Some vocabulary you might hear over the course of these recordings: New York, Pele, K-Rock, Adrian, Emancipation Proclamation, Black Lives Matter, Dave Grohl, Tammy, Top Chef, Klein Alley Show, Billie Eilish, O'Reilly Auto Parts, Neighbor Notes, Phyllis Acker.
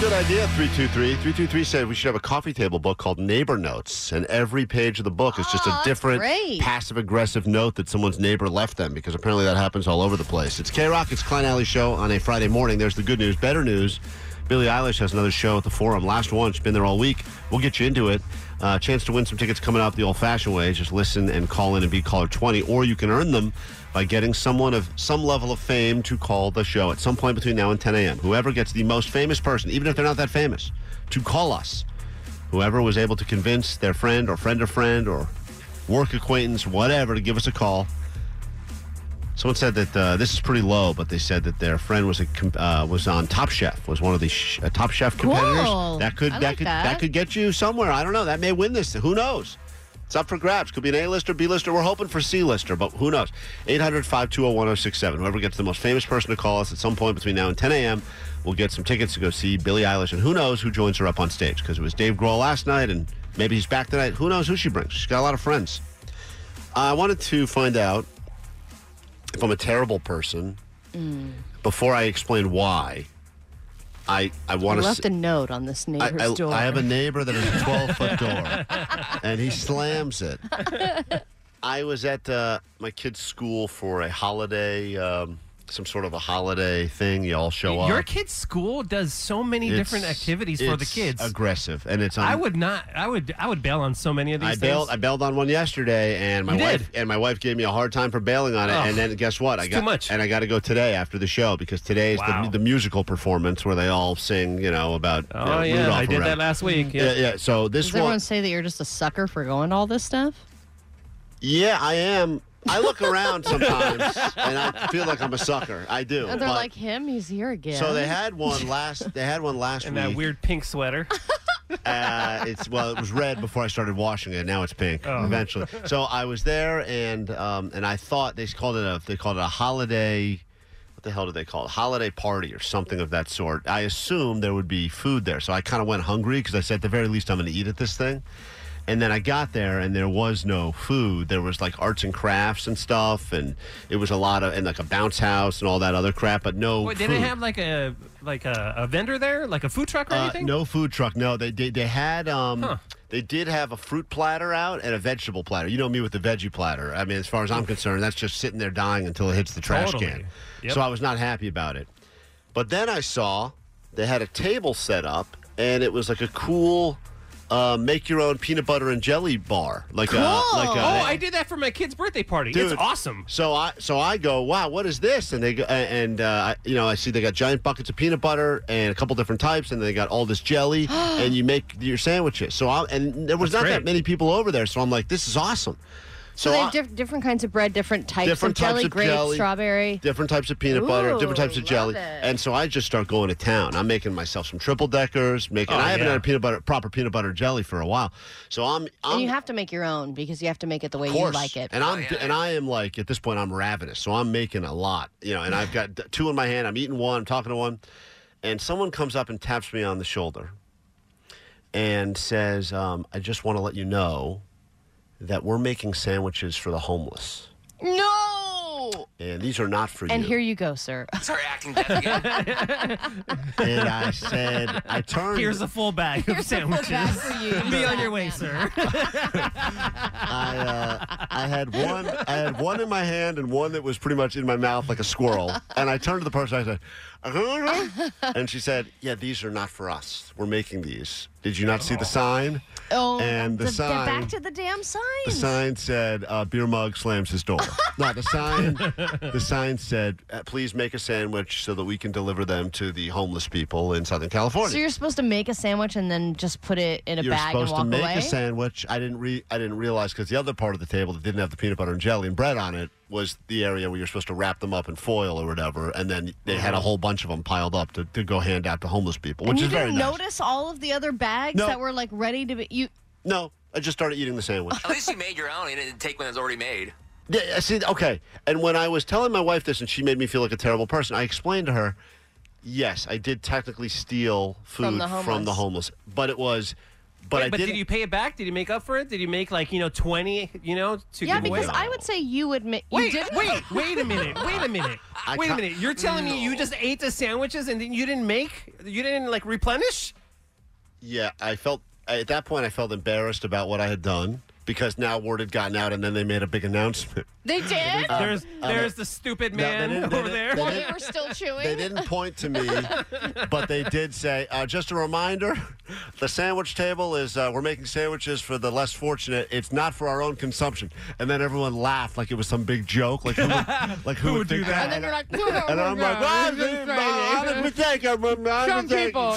Good idea, 323. 323 said we should have a coffee table book called Neighbor Notes, and every page of the book is just a different passive-aggressive note that someone's neighbor left them, because apparently that happens all over the place. It's K-Rock, it's Klein Alley Show on a Friday morning. There's the good news. Better news, Billie Eilish has another show at the Forum. Last one, she's been there all week. We'll get you into it. Chance to win some tickets coming up the old-fashioned way. Just listen and call in and be caller 20, or you can earn them by getting someone of some level of fame to call the show at some point between now and 10 a.m. Whoever gets the most famous person, even if they're not that famous, to call us. Whoever was able to convince their friend or friend or work acquaintance, whatever, to give us a call. Someone said that this is pretty low, but they said that their friend was on Top Chef, was one of the Top Chef competitors. Cool. That could get you somewhere. I don't know. That may win this. Who knows? It's up for grabs. Could be an A-lister, B-lister. We're hoping for C-lister, but who knows? 800-520-1067. Whoever gets the most famous person to call us at some point between now and 10 a.m., we'll get some tickets to go see Billie Eilish. And who knows who joins her up on stage, because it was Dave Grohl last night, and maybe he's back tonight. Who knows who she brings? She's got a lot of friends. I wanted to find out if I'm a terrible person. Before I explain why, I want to left a note on this neighbor's door. I have a neighbor that has a 12-foot door, and he slams it. I was at my kid's school for a holiday, some sort of a holiday thing. You all show up. Your kid's school does so many different activities for the kids. It's aggressive, and it's. I would bail on so many of these. I bailed on one yesterday, and my wife gave me a hard time for bailing on it. Oh, and then guess what? I got to go today after the show, because today is the musical performance where they all sing. You know about. Oh you know, Rudolph. I did that last week. Yeah, yeah. So this. Does everyone say that you're just a sucker for going to all this stuff? Yeah, I am. I look around sometimes, and I feel like I'm a sucker. I do. And they're like, him? He's here again. So they had one last. And that weird pink sweater. It was red before I started washing it. Now it's pink. Oh. Eventually. So I was there, and I thought they called it a holiday. What the hell did they call it? Holiday party or something of that sort. I assumed there would be food there, so I kind of went hungry, because I said at the very least I'm going to eat at this thing. And then I got there, and there was no food. There was, like, arts and crafts and stuff, and it was a lot of, and, like, a bounce house and all that other crap, but no food. They didn't have, like a vendor there? Like a food truck or anything? No food truck. No, they had, They did have a fruit platter out and a vegetable platter. You know me with the veggie platter. I mean, as far as I'm concerned, that's just sitting there dying until it hits the trash can. Yep. So I was not happy about it. But then I saw they had a table set up, and it was, like, a cool... make your own peanut butter and jelly bar. I did that for my kid's birthday party. Dude, it's awesome. So I go, wow, what is this? And they go, I see they got giant buckets of peanut butter and a couple different types, and they got all this jelly, and you make your sandwiches. That many people over there, so I'm like, this is awesome. So they have different kinds of bread, different types of jelly, grapes, strawberry. Different types of peanut butter, different types of jelly. It. And so I just start going to town. I'm making myself some triple-deckers. I haven't had a proper peanut butter jelly for a while. So I'm and you have to make your own, because you have to make it the way you like it. And I am like, at this point, I'm ravenous. So I'm making a lot. And I've got two in my hand. I'm eating one. I'm talking to one. And someone comes up and taps me on the shoulder and says, I just want to let you know that we're making sandwiches for the homeless. No! And these are not for you. And here you go, sir. Sorry, acting deaf again. And I said, I turned... Here's a full bag of sandwiches. For you. Be on your way, sir. I had one in my hand and one that was pretty much in my mouth like a squirrel. And I turned to the person, I said... And she said, yeah, these are not for us. We're making these. Did you not see the sign? Oh, and the sign. Get back to the damn sign. The sign said, beer mug slams his door. No, the sign said, please make a sandwich so that we can deliver them to the homeless people in Southern California. So you're supposed to make a sandwich and then just put it in a bag and walk away? You're supposed to make a sandwich. I didn't realize, because the other part of the table that didn't have the peanut butter and jelly and bread on it was the area where you're supposed to wrap them up in foil or whatever, and then they had a whole bunch of them piled up to go hand out to homeless people, which is very nice. And you didn't notice all of the other bags that were, like, ready to be... No, I just started eating the sandwich. At least you made your own. You didn't take one that was already made. Yeah, see, okay. And when I was telling my wife this, and she made me feel like a terrible person, I explained to her, yes, I did technically steal food from the homeless, but it was... But, Wait, but did you pay it back? Did you make up for it? Did you make, like, 20, to give away? Yeah, because I would say you would make... Wait a minute. You're telling me you just ate the sandwiches and then you didn't, like, replenish? Yeah, I felt... At that point, I felt embarrassed about what I had done because now word had gotten out and then they made a big announcement. They did? There's the stupid man over there. While you were still chewing. They didn't point to me, but they did say, just a reminder... The sandwich table is, we're making sandwiches for the less fortunate. It's not for our own consumption. And then everyone laughed like it was some big joke. Like, who would do that? And then you're like, and I'm like, I'm a mistake. Some people,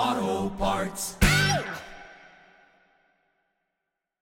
Auto Parts.